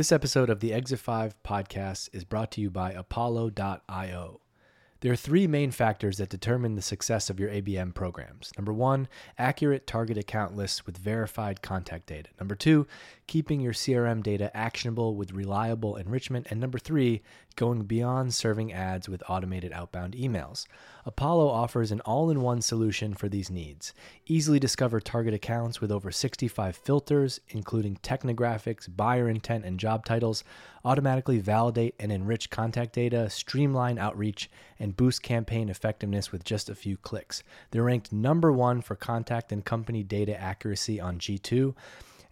This episode of the Exit Five podcast is brought to you by Apollo.io. There are three main factors that determine the success of your ABM programs. Number one, accurate target account lists with verified contact data. Number two, keeping your CRM data actionable with reliable enrichment. And number three, going beyond serving ads with automated outbound emails. Apollo offers an all-in-one solution for these needs. Easily discover target accounts with over 65 filters, including technographics, buyer intent, and job titles. Automatically validate and enrich contact data, streamline outreach, and boost campaign effectiveness with just a few clicks. They're ranked number one for contact and company data accuracy on G2,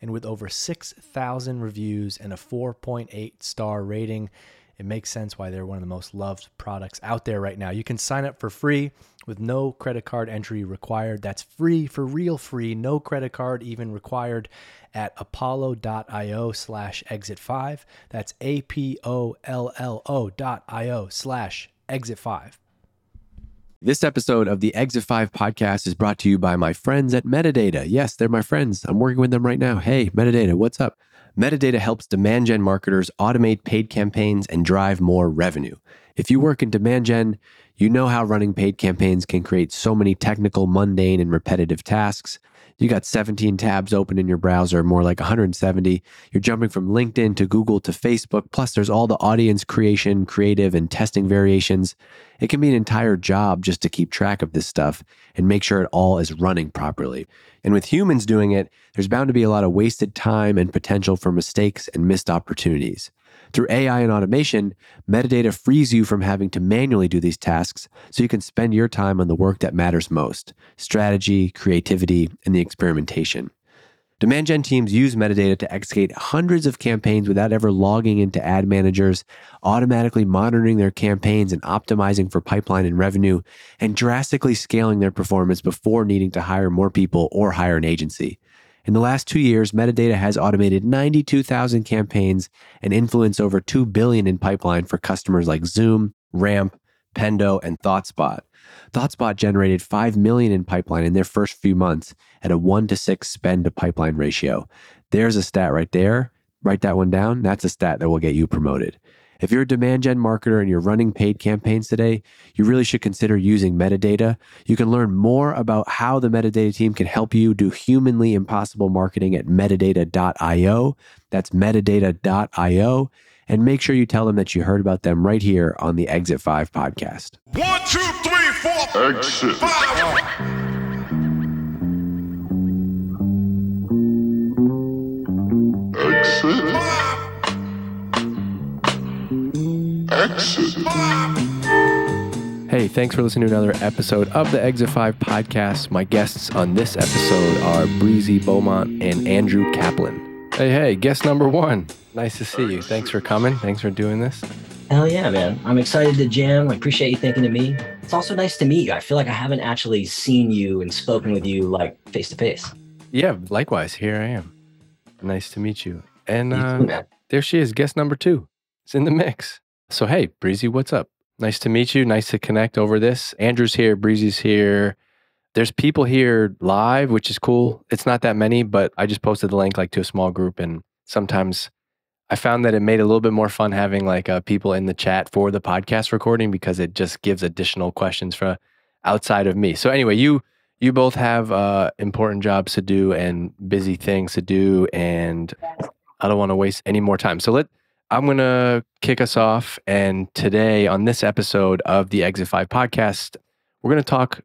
and with over 6,000 reviews and a 4.8 star rating, it makes sense why they're one of the most loved products out there right now. You can sign up for free with no credit card entry required. That's free, for real free, no credit card even required at apollo.io/exit5. That's apollo.io/exit5. This episode of the Exit 5 podcast is brought to you by my friends at Metadata. Yes, they're my friends. I'm working with them right now. Hey, Metadata, what's up? Metadata helps demand gen marketers automate paid campaigns and drive more revenue. If you work in demand gen, you know how running paid campaigns can create so many technical, mundane, and repetitive tasks. You got 17 tabs open in your browser, more like 170. You're jumping from LinkedIn to Google to Facebook. Plus, there's all the audience creation, creative, and testing variations. It can be an entire job just to keep track of this stuff and make sure it all is running properly. And with humans doing it, there's bound to be a lot of wasted time and potential for mistakes and missed opportunities. Through AI and automation, Metadata frees you from having to manually do these tasks so you can spend your time on the work that matters most: strategy, creativity, and the experimentation. Demand gen teams use Metadata to execute hundreds of campaigns without ever logging into ad managers, automatically monitoring their campaigns and optimizing for pipeline and revenue, and drastically scaling their performance before needing to hire more people or hire an agency. In the last 2 years, Metadata has automated 92,000 campaigns and influenced over $2 billion in pipeline for customers like Zoom, Ramp, Pendo, and ThoughtSpot. ThoughtSpot generated $5 million in pipeline in their first few months at a 1-to-6 spend to pipeline ratio. There's a stat right there. Write that one down. That's a stat that will get you promoted. If you're a demand gen marketer and you're running paid campaigns today, you really should consider using Metadata. You can learn more about how the Metadata team can help you do humanly impossible marketing at metadata.io. That's metadata.io. And make sure you tell them that you heard about them right here on the Exit 5 podcast. 1, 2, 3, 4. Exit 5. Hey, thanks for listening to another episode of the Exit 5 podcast. My guests on this episode are Breezy Beaumont and Andrew Capland. Hey, guest number one. Nice to see you. Thanks for coming. Thanks for doing this. Hell yeah, man. I'm excited to jam. I appreciate you thinking of me. It's also nice to meet you. I feel like I haven't actually seen you and spoken with you like face to face. Yeah, likewise. Here I am. Nice to meet you. And there she is, guest number two. It's in the mix. So, hey, Breezy, what's up? Nice to meet you. Nice to connect over this. Andrew's here. Breezy's here. There's people here live, which is cool. It's not that many, but I just posted the link like to a small group. And sometimes I found that it made it a little bit more fun having like people in the chat for the podcast recording, because it just gives additional questions for outside of me. So anyway, you both have important jobs to do and busy things to do. And I don't want to waste any more time. So I'm going to kick us off, and today on this episode of the Exit 5 podcast, we're going to talk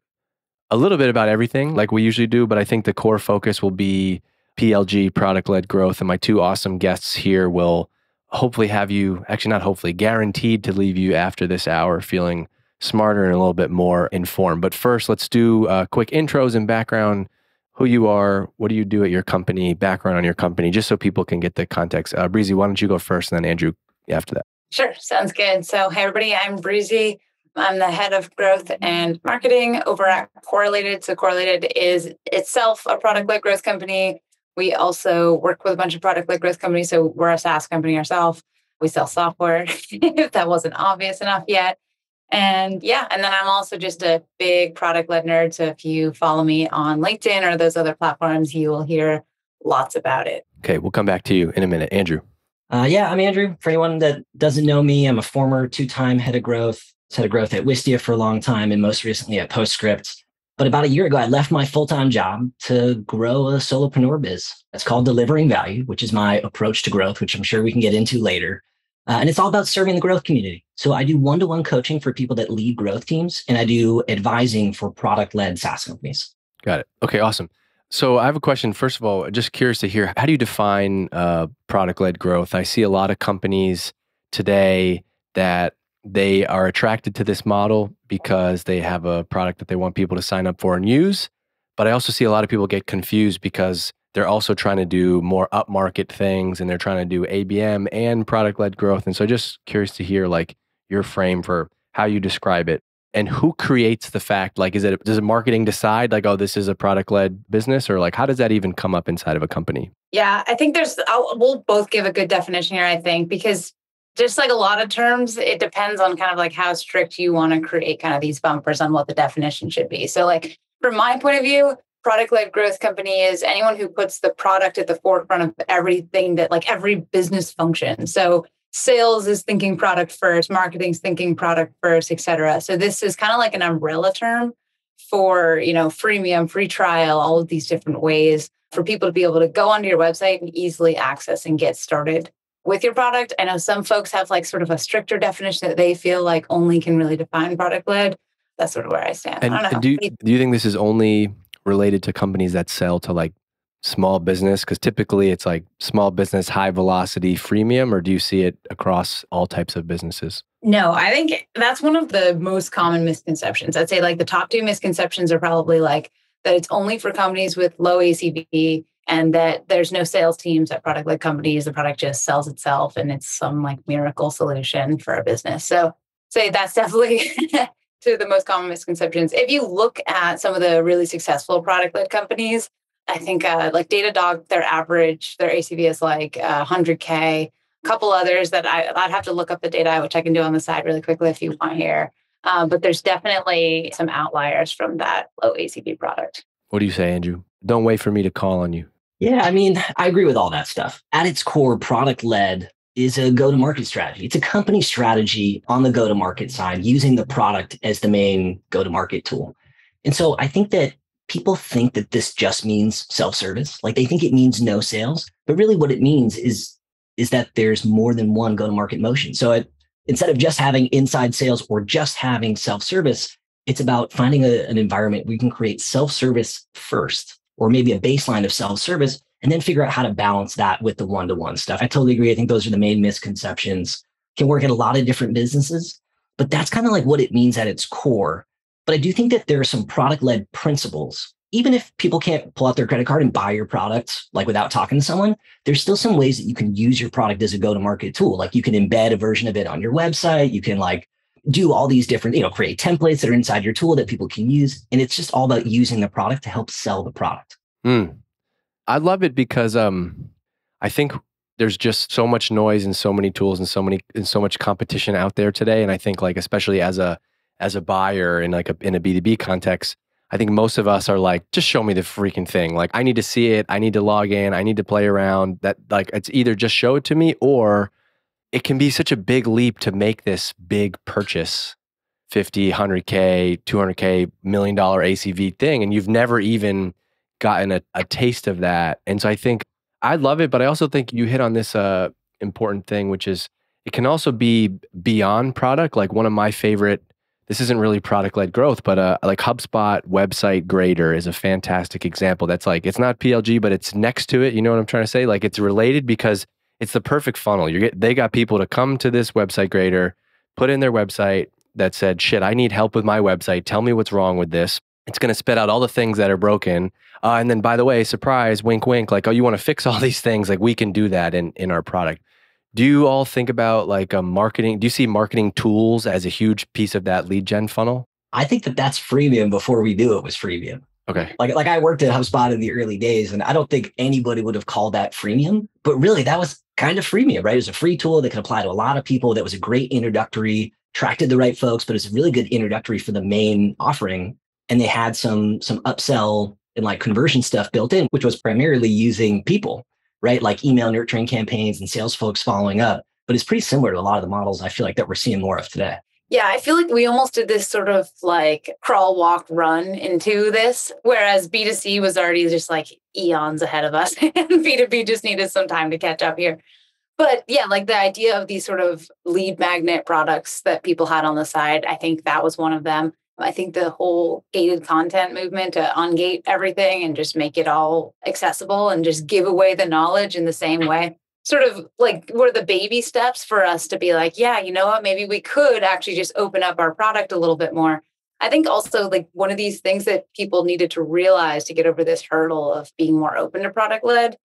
a little bit about everything like we usually do, but I think the core focus will be PLG, product-led growth, and my two awesome guests here will hopefully have you, actually not hopefully, guaranteed to leave you after this hour feeling smarter and a little bit more informed. But first, let's do quick intros and background, who you are, what do you do at your company, background on your company, just so people can get the context. Breezy, why don't you go first, and then Andrew after that? Sure, sounds good. So hey, everybody, I'm Breezy. I'm the head of growth and marketing over at Correlated. So Correlated is itself a product-led growth company. We also work with a bunch of product-led growth companies. So we're a SaaS company ourselves. We sell software, if that wasn't obvious enough yet. And then I'm also just a big product-led nerd. So if you follow me on LinkedIn or those other platforms, you will hear lots about it. Okay, we'll come back to you in a minute. Andrew. Yeah, I'm Andrew. For anyone that doesn't know me, I'm a former two-time head of growth at Wistia for a long time and most recently at PostScript. But about a year ago, I left my full-time job to grow a solopreneur biz. That's called Delivering Value, which is my approach to growth, which I'm sure we can get into later. And it's all about serving the growth community. So I do one-to-one coaching for people that lead growth teams, and I do advising for product-led SaaS companies. Got it. Okay, awesome. So I have a question. First of all, just curious to hear, how do you define product-led growth? I see a lot of companies today that they are attracted to this model because they have a product that they want people to sign up for and use. But I also see a lot of people get confused because they're also trying to do more upmarket things and they're trying to do ABM and product-led growth. And so just curious to hear like your frame for how you describe it and who creates the fact, like, does marketing decide like, oh, this is a product-led business, or like, how does that even come up inside of a company? Yeah, I think we'll both give a good definition here, I think, because just like a lot of terms, it depends on kind of like how strict you want to create kind of these bumpers on what the definition should be. So like from my point of view, product-led growth company is anyone who puts the product at the forefront of everything that like every business function. So sales is thinking product first, marketing's thinking product first, et cetera. So this is kind of like an umbrella term for, you know, freemium, free trial, all of these different ways for people to be able to go onto your website and easily access and get started with your product. I know some folks have like sort of a stricter definition that they feel like only can really define product-led. That's sort of where I stand. And I don't know. Do you think this is only related to companies that sell to like small business? Because typically it's like small business, high velocity, freemium, or do you see it across all types of businesses? No, I think that's one of the most common misconceptions. I'd say like the top two misconceptions are probably like that it's only for companies with low ACV and that there's no sales teams at product-led companies. The product just sells itself and it's some like miracle solution for a business. So say that's definitely two of the most common misconceptions. If you look at some of the really successful product-led companies, I think like Datadog, their ACV is like 100K. A couple others that I'd have to look up the data, which I can do on the side really quickly if you want here. But there's definitely some outliers from that low ACV product. What do you say, Andrew? Don't wait for me to call on you. Yeah, I mean, I agree with all that stuff. At its core, product-led is a go-to-market strategy. It's a company strategy on the go-to-market side, using the product as the main go-to-market tool. And so I think that people think that this just means self-service. Like they think it means no sales, but really what it means is that there's more than one go-to-market motion. So instead of just having inside sales or just having self-service, it's about finding an environment where you can create self-service first, or maybe a baseline of self-service, and then figure out how to balance that with the one-to-one stuff. I totally agree. I think those are the main misconceptions. Can work at a lot of different businesses, but that's kind of like what it means at its core. But I do think that there are some product-led principles. Even if people can't pull out their credit card and buy your product, like without talking to someone, there's still some ways that you can use your product as a go-to-market tool. Like you can embed a version of it on your website. You can like do all these different, you know, create templates that are inside your tool that people can use. And it's just all about using the product to help sell the product. I love it because I think there's just so much noise and so many tools and so much competition out there today. And I think like, especially as a buyer in like in a B2B context, I think most of us are like, just show me the freaking thing. Like I need to see it. I need to log in. I need to play around. That like, it's either just show it to me, or it can be such a big leap to make this big purchase, 50, 100K, 200K, $1 million ACV thing. And you've never even gotten a taste of that. And so I think I love it, but I also think you hit on this important thing, which is it can also be beyond product. Like one of my favorite, this isn't really product-led growth, but like HubSpot website grader is a fantastic example. That's like, it's not PLG, but it's next to it. You know what I'm trying to say? Like it's related because it's the perfect funnel. They got people to come to this website grader, put in their website that said, shit, I need help with my website. Tell me what's wrong with this. It's going to spit out all the things that are broken. And then by the way, surprise, wink, wink, like, oh, you want to fix all these things? Like we can do that in our product. Do you all think about like a marketing? Do you see marketing tools as a huge piece of that lead gen funnel? I think that's freemium before we knew it was freemium. Okay. Like I worked at HubSpot in the early days, and I don't think anybody would have called that freemium, but really that was kind of freemium, right? It was a free tool that could apply to a lot of people. That was a great introductory, attracted the right folks, but it's a really good introductory for the main offering. And they had some upsell and like conversion stuff built in, which was primarily using people, right? Like email nurturing campaigns and sales folks following up. But it's pretty similar to a lot of the models I feel like that we're seeing more of today. Yeah, I feel like we almost did this sort of like crawl, walk, run into this, whereas B2C was already just like eons ahead of us and B2B just needed some time to catch up here. But yeah, like the idea of these sort of lead magnet products that people had on the side, I think that was one of them. I think the whole gated content movement to ungate everything and just make it all accessible and just give away the knowledge in the same way. Sort of like were the baby steps for us to be like, yeah, you know what, maybe we could actually just open up our product a little bit more. I think also like one of these things that people needed to realize to get over this hurdle of being more open to product led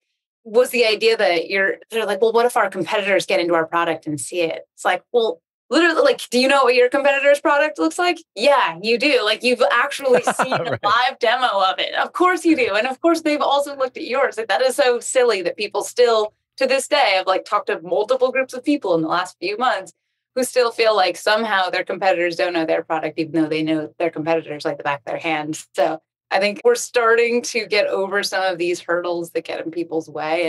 was the idea that they're like, well, what if our competitors get into our product and see it? It's like, well, literally, like, do you know what your competitor's product looks like? Yeah, you do. Like you've actually seen right. a live demo of it. Of course you do. And of course they've also looked at yours. Like that is so silly that people still to this day, I've like talked to multiple groups of people in the last few months who still feel like somehow their competitors don't know their product, even though they know their competitors like the back of their hand. So I think we're starting to get over some of these hurdles that get in people's way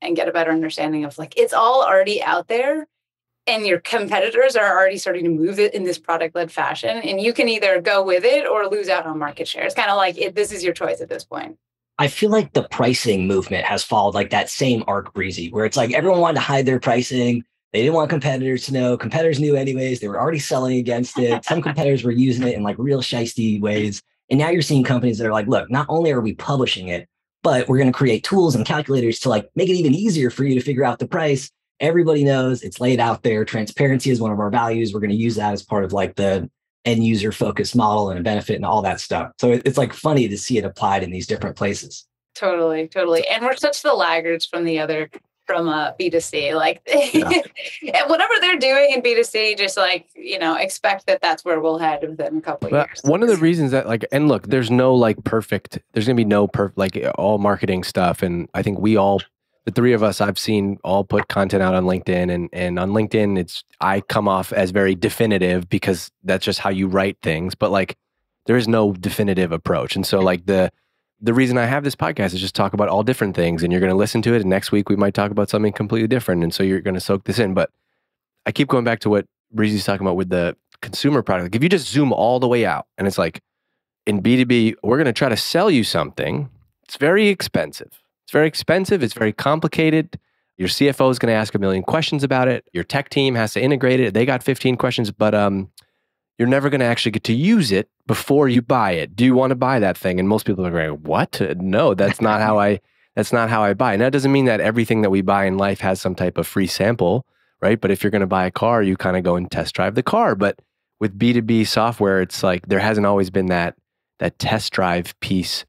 and get a better understanding of like, it's all already out there and your competitors are already starting to move it in this product-led fashion. And you can either go with it or lose out on market share. It's kind of like, this is your choice at this point. I feel like the pricing movement has followed like that same arc, Breezy, where it's like everyone wanted to hide their pricing. They didn't want competitors to know. Competitors knew anyways. They were already selling against it. Some competitors were using it in like real shiesty ways. And now you're seeing companies that are like, look, not only are we publishing it, but we're going to create tools and calculators to like make it even easier for you to figure out the price. Everybody knows it's laid out there. Transparency is one of our values. We're going to use that as part of like the end user focused model and a benefit and all that stuff. So it's like funny to see it applied in these different places. Totally, totally. And we're such the laggards from B2C, like yeah. whatever they're doing in B2C, just like, you know, expect that that's where we'll head within a couple of years. One of the reasons that like, and look, there's no like perfect, there's going to be no perfect, like all marketing stuff. And I think we all, the three of us, I've seen all put content out on LinkedIn and on LinkedIn, I come off as very definitive because that's just how you write things. But like, there is no definitive approach. And so like the reason I have this podcast is just talk about all different things and you're going to listen to it. And next week we might talk about something completely different. And so you're going to soak this in. But I keep going back to what Breezy's talking about with the consumer product. Like if you just zoom all the way out and it's like in B2B, we're going to try to sell you something. It's very expensive. It's very expensive. It's very complicated. Your CFO is going to ask 1 million questions about it. Your tech team has to integrate it. They got 15 questions, but you're never going to actually get to use it before you buy it. Do you want to buy that thing? And most people are going, what? No, that's not how I buy. And that doesn't mean that everything that we buy in life has some type of free sample, right? But if you're going to buy a car, you kind of go and test drive the car. But with B2B software, it's like there hasn't always been that test drive piece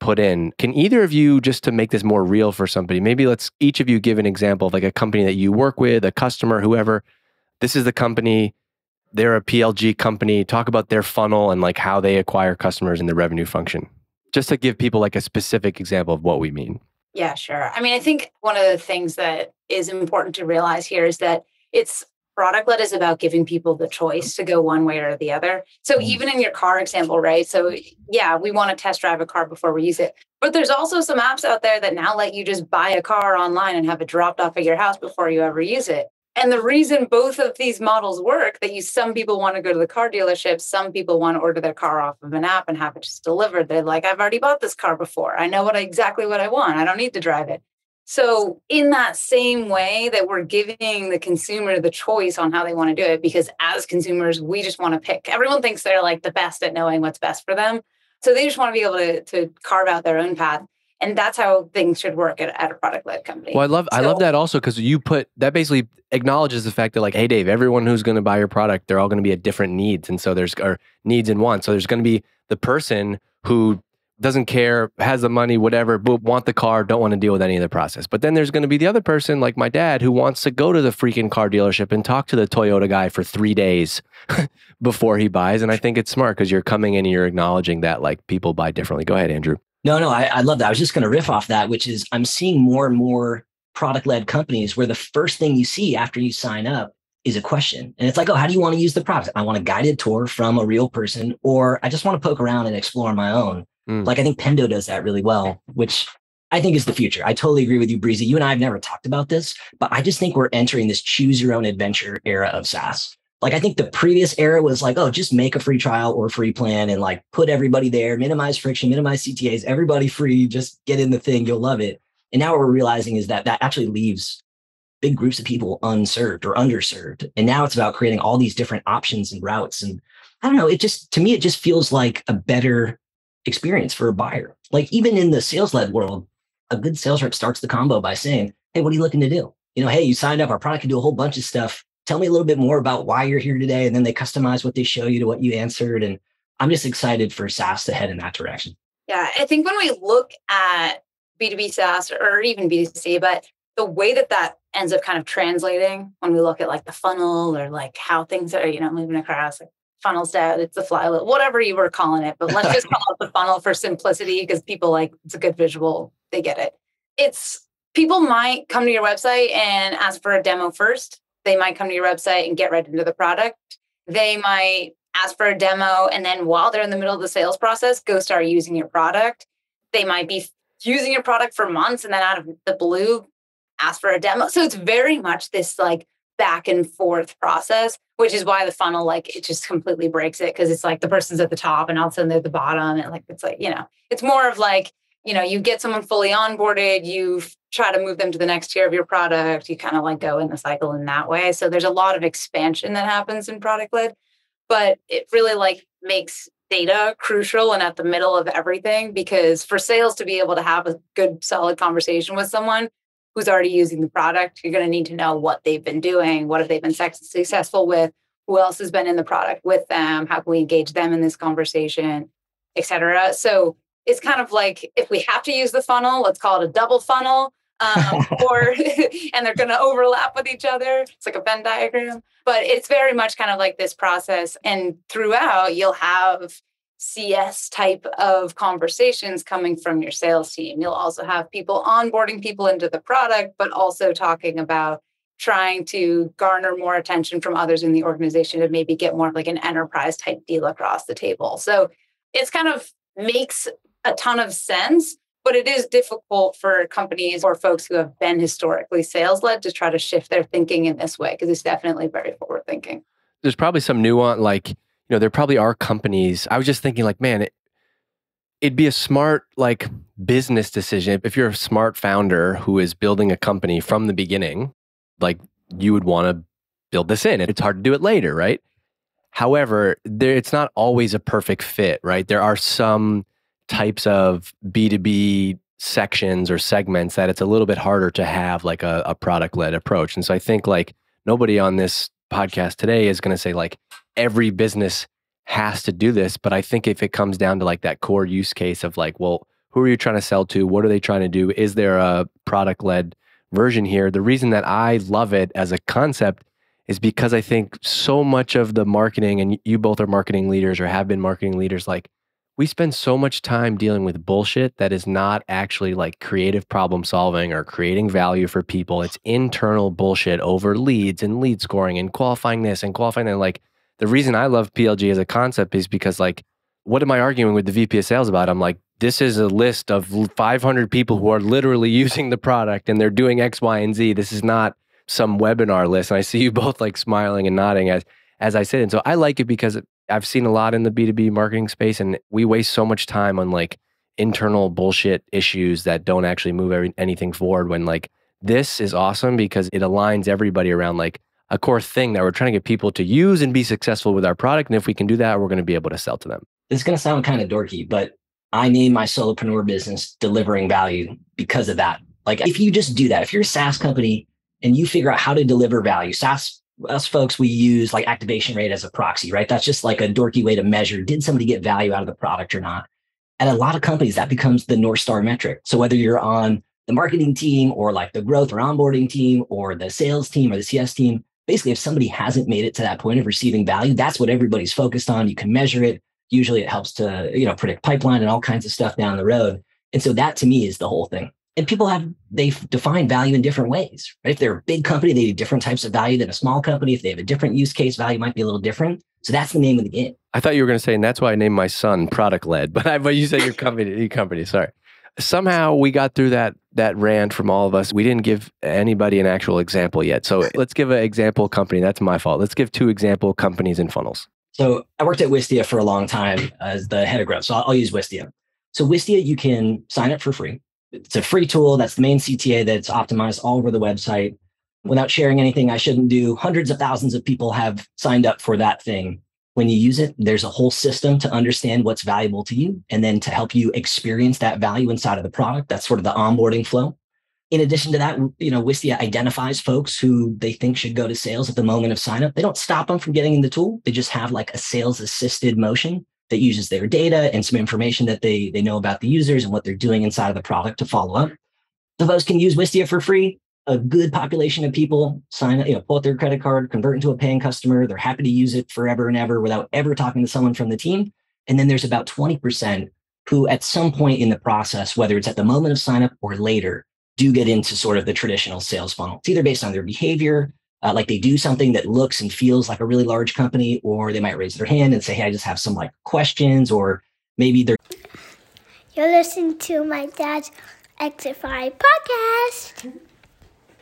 put in. Can either of you, just to make this more real for somebody, maybe let's each of you give an example of like a company that you work with, a customer, whoever. This is the company. They're a PLG company. Talk about their funnel and like how they acquire customers in the revenue function. Just to give people like a specific example of what we mean. Yeah, sure. I mean, I think one of the things that is important to realize here is that it's product-led is about giving people the choice to go one way or the other. So even in your car example, right? So yeah, we want to test drive a car before we use it. But there's also some apps out there that now let you just buy a car online and have it dropped off at your house before you ever use it. And the reason both of these models work, that some people want to go to the car dealership, some people want to order their car off of an app and have it just delivered. They're like, I've already bought this car before. I know exactly what I want. I don't need to drive it. So in that same way that we're giving the consumer the choice on how they want to do it, because as consumers, we just want to pick. Everyone thinks they're like the best at knowing what's best for them. So they just want to be able to carve out their own path. And that's how things should work at a product-led company. Well, I love that also, because that basically acknowledges the fact that like, hey, Dave, everyone who's going to buy your product, they're all going to be at different needs. And so needs and wants. So there's going to be the person who doesn't care, has the money, whatever, but want the car, don't want to deal with any of the process. But then there's going to be the other person like my dad who wants to go to the freaking car dealership and talk to the Toyota guy for 3 days before he buys. And I think it's smart because you're coming in and you're acknowledging that like people buy differently. Go ahead, Andrew. No, I love that. I was just going to riff off that, which is I'm seeing more and more product-led companies where the first thing you see after you sign up is a question. And it's like, oh, how do you want to use the product? I want a guided tour from a real person, or I just want to poke around and explore on my own. Like I think Pendo does that really well, which I think is the future. I totally agree with you, Breezy. You and I have never talked about this, but I just think we're entering this choose your own adventure era of SaaS. Like, I think the previous era was like, oh, just make a free trial or free plan and like put everybody there, minimize friction, minimize CTAs, everybody free, just get in the thing, you'll love it. And now what we're realizing is that that actually leaves big groups of people unserved or underserved. And now it's about creating all these different options and routes. And I don't know, it just, to me, it just feels like a better experience for a buyer. Like even in the sales-led world, a good sales rep starts the combo by saying, hey, what are you looking to do? You know, hey, you signed up, our product can do a whole bunch of stuff. Tell me a little bit more about why you're here today. And then they customize what they show you to what you answered. And I'm just excited for SaaS to head in that direction. Yeah, I think when we look at B2B SaaS or even B2C, but the way that that ends up kind of translating when we look at like the funnel or like how things are, you know, moving across like funnels down, it's the flywheel, whatever you were calling it. But let's just call it the funnel for simplicity because people like, it's a good visual. They get it. It's people might come to your website and ask for a demo first. They might come to your website and get right into the product. They might ask for a demo. And then while they're in the middle of the sales process, go start using your product. They might be using your product for months and then out of the blue, ask for a demo. So it's very much this like back and forth process, which is why the funnel, like it just completely breaks it. Cause it's like the person's at the top and all of a sudden they're at the bottom. And like, it's like, you know, it's more of like, you know, you get someone fully onboarded, you try to move them to the next tier of your product, you kind of like go in the cycle in that way. So there's a lot of expansion that happens in product led, but it really like makes data crucial and at the middle of everything, because for sales to be able to have a good, solid conversation with someone who's already using the product, you're going to need to know what they've been doing, what have they been successful with, who else has been in the product with them, how can we engage them in this conversation, et cetera. So it's kind of like, if we have to use the funnel, let's call it a double funnel, or and they're going to overlap with each other. It's like a Venn diagram, but it's very much kind of like this process. And throughout, you'll have CS type of conversations coming from your sales team. You'll also have people onboarding people into the product, but also talking about trying to garner more attention from others in the organization to maybe get more of like an enterprise type deal across the table. So it's kind of makes a ton of sense, but it is difficult for companies or folks who have been historically sales-led to try to shift their thinking in this way, because it's definitely very forward-thinking. There's probably some nuance, like, you know, there probably are companies. I was just thinking like, man, it'd be a smart like business decision. If you're a smart founder who is building a company from the beginning, like you would want to build this in. It's hard to do it later, right? However, it's not always a perfect fit, right? There are some types of B2B sections or segments that it's a little bit harder to have like a product-led approach. And so I think like nobody on this podcast today is going to say like every business has to do this. But I think if it comes down to like that core use case of like, well, who are you trying to sell to? What are they trying to do? Is there a product-led version here? The reason that I love it as a concept is because I think so much of the marketing, and you both are marketing leaders or have been marketing leaders, like we spend so much time dealing with bullshit that is not actually like creative problem solving or creating value for people. It's internal bullshit over leads and lead scoring and qualifying this and qualifying that. Like the reason I love PLG as a concept is because like, what am I arguing with the VP of sales about? I'm like, this is a list of 500 people who are literally using the product and they're doing X, Y, and Z. This is not some webinar list. And I see you both like smiling and nodding as I said. And so I like it because I've seen a lot in the B2B marketing space, and we waste so much time on like internal bullshit issues that don't actually move anything forward, when like this is awesome because it aligns everybody around like a core thing that we're trying to get people to use and be successful with our product. And if we can do that, we're going to be able to sell to them. It's going to sound kind of dorky, but I named my solopreneur business Delivering Value because of that. Like if you just do that, if you're a SaaS company and you figure out how to deliver value, SaaS, us folks, we use like activation rate as a proxy, right? That's just like a dorky way to measure, did somebody get value out of the product or not? At a lot of companies, that becomes the North Star metric. So whether you're on the marketing team or like the growth or onboarding team or the sales team or the CS team, basically if somebody hasn't made it to that point of receiving value, that's what everybody's focused on. You can measure it. Usually it helps to, you know, predict pipeline and all kinds of stuff down the road. And so that to me is the whole thing. And people they define value in different ways, right? If they're a big company, they do different types of value than a small company. If they have a different use case, value might be a little different. So that's the name of the game. I thought you were going to say, and that's why I named my son product led, but you said your company, sorry. Somehow we got through that rant from all of us. We didn't give anybody an actual example yet. So let's give an example company. That's my fault. Let's give two example companies and funnels. So I worked at Wistia for a long time as the head of growth. So I'll use Wistia. So Wistia, you can sign up for free. It's a free tool. That's the main CTA that's optimized all over the website. Without sharing anything I shouldn't do, hundreds of thousands of people have signed up for that thing. When you use it, there's a whole system to understand what's valuable to you and then to help you experience that value inside of the product. That's sort of the onboarding flow. In addition to that, Wistia identifies folks who they think should go to sales at the moment of sign up. They don't stop them from getting in the tool. They just have like a sales assisted motion that uses their data and some information that they know about the users and what they're doing inside of the product to follow up. So those can use Wistia for free. A good population of people sign up, pull out their credit card, convert into a paying customer. They're happy to use it forever and ever without ever talking to someone from the team. And then there's about 20% who at some point in the process, whether it's at the moment of sign up or later, do get into sort of the traditional sales funnel. It's either based on their behavior, like they do something that looks and feels like a really large company, or they might raise their hand and say, hey, I just have some like questions, or maybe they're... You're listening to my dad's Exit Five podcast.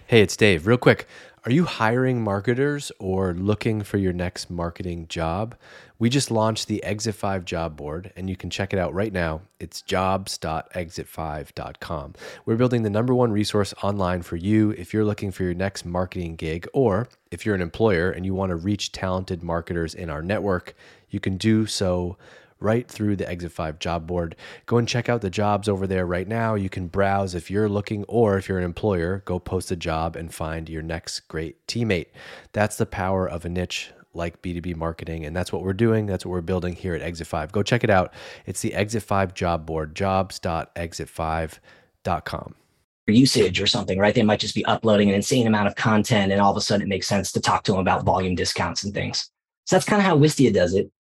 Hey, it's Dave. Real quick, are you hiring marketers or looking for your next marketing job? We just launched the Exit 5 job board, and you can check it out right now. It's jobs.exit5.com. We're building the #1 resource online for you if you're looking for your next marketing gig, or if you're an employer and you want to reach talented marketers in our network, you can do so right through the Exit 5 job board. Go and check out the jobs over there right now. You can browse if you're looking, or if you're an employer, go post a job and find your next great teammate. That's the power of a niche like B2B marketing, and that's what we're doing. That's what we're building here at Exit 5. Go check it out. It's the Exit 5 job board, jobs.exit5.com. Usage or something, right? They might just be uploading an insane amount of content, and all of a sudden it makes sense to talk to them about volume discounts and things. So that's kind of how Wistia does it.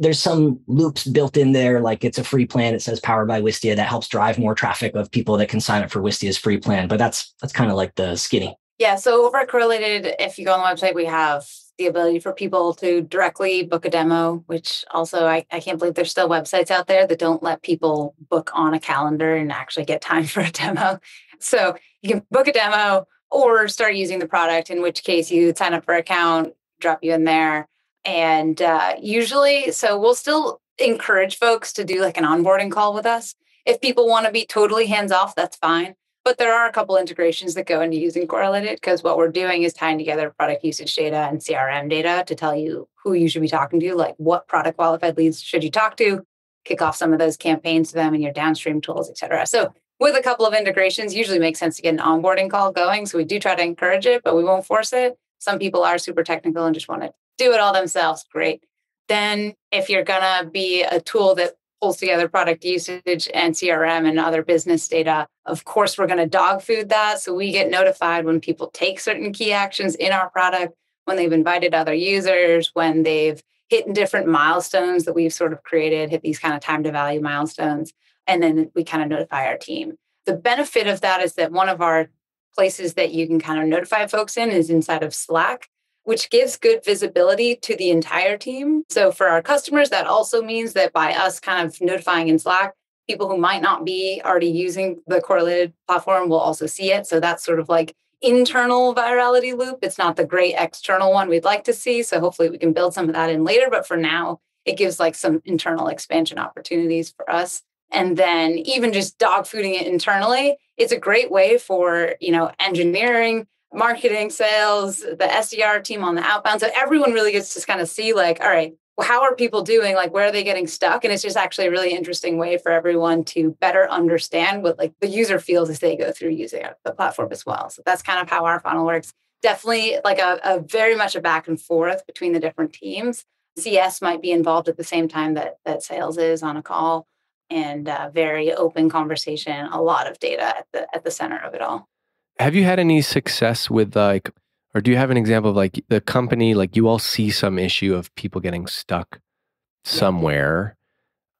There's some loops built in there, like it's a free plan. It says powered by Wistia. That helps drive more traffic of people that can sign up for Wistia's free plan. But that's kind of like the skinny. Yeah. So over at Correlated, if you go on the website, we have the ability for people to directly book a demo, which also I can't believe there's still websites out there that don't let people book on a calendar and actually get time for a demo. So you can book a demo or start using the product, in which case you sign up for an account, drop you in there. And usually, so we'll still encourage folks to do like an onboarding call with us. If people want to be totally hands-off, that's fine. But there are a couple integrations that go into using Correlated, because what we're doing is tying together product usage data and CRM data to tell you who you should be talking to, like what product qualified leads should you talk to, kick off some of those campaigns to them in your downstream tools, et cetera. So with a couple of integrations, usually makes sense to get an onboarding call going. So we do try to encourage it, but we won't force it. Some people are super technical and just want to do it all themselves. Great. Then if you're going to be a tool that pulls together product usage and CRM and other business data, of course, we're going to dog food that. So we get notified when people take certain key actions in our product, when they've invited other users, when they've hit different milestones that we've sort of created, hit these kind of time to value milestones. And then we kind of notify our team. The benefit of that is that one of our places that you can kind of notify folks in is inside of Slack, which gives good visibility to the entire team. So for our customers, that also means that by us kind of notifying in Slack, people who might not be already using the Correlated platform will also see it. So that's sort of like internal virality loop. It's not the great external one we'd like to see. So hopefully we can build some of that in later. But for now, it gives like some internal expansion opportunities for us. And then even just dog fooding it internally, it's a great way for, engineering, marketing, sales, the SDR team on the outbound. So everyone really gets to kind of see like, all right, well, how are people doing? Like, where are they getting stuck? And it's just actually a really interesting way for everyone to better understand what like the user feels as they go through using the platform as well. So that's kind of how our funnel works. Definitely like a very much a back and forth between the different teams. CS might be involved at the same time that sales is on a call, and a very open conversation, a lot of data at the center of it all. Have you had any success with or do you have an example of like the company, like you all see some issue of people getting stuck somewhere,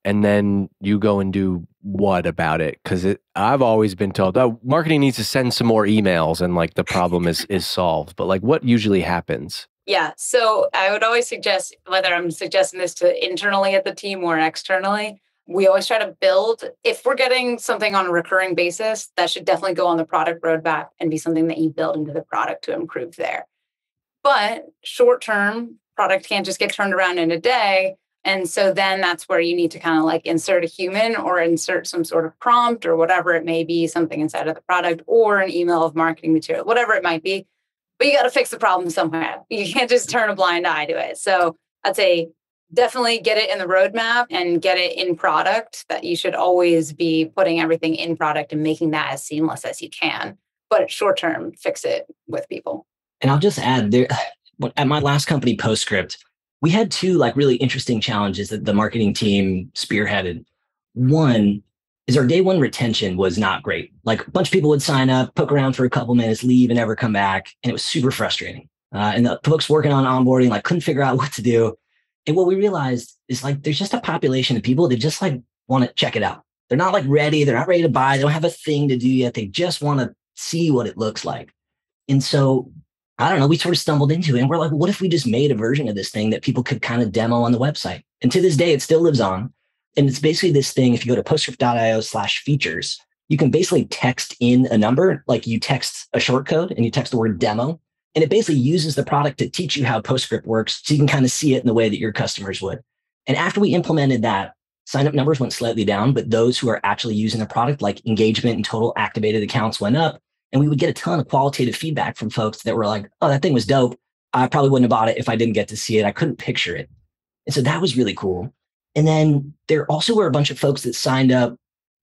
and then you go and do what about it? Because I've always been told, oh, marketing needs to send some more emails and like the problem is solved. But like what usually happens? Yeah. So I would always suggest, whether I'm suggesting this to internally at the team or externally, we always try to build, if we're getting something on a recurring basis, that should definitely go on the product roadmap and be something that you build into the product to improve there. But short term, product can't just get turned around in a day. And so then that's where you need to kind of like insert a human or insert some sort of prompt or whatever it may be, something inside of the product or an email of marketing material, whatever it might be. But you got to fix the problem somewhere. You can't just turn a blind eye to it. So I'd say definitely get it in the roadmap and get it in product, that you should always be putting everything in product and making that as seamless as you can. But short term, fix it with people. And I'll just add there, at my last company, PostScript, we had two like really interesting challenges that the marketing team spearheaded. One is our day one retention was not great. Like a bunch of people would sign up, poke around for a couple minutes, leave and never come back. And it was super frustrating. And the folks working on onboarding like couldn't figure out what to do. And what we realized is like, there's just a population of people that just like want to check it out. They're not like ready. They're not ready to buy. They don't have a thing to do yet. They just want to see what it looks like. And so I don't know, we sort of stumbled into it and we're like, what if we just made a version of this thing that people could kind of demo on the website? And to this day, it still lives on. And it's basically this thing, if you go to postscript.io/features, you can basically text in a number, like you text a short code and you text the word demo. And it basically uses the product to teach you how PostScript works so you can kind of see it in the way that your customers would. And after we implemented that, sign-up numbers went slightly down, but those who are actually using the product, like engagement and total activated accounts went up. And we would get a ton of qualitative feedback from folks that were like, oh, that thing was dope. I probably wouldn't have bought it if I didn't get to see it. I couldn't picture it. And so that was really cool. And then there also were a bunch of folks that signed up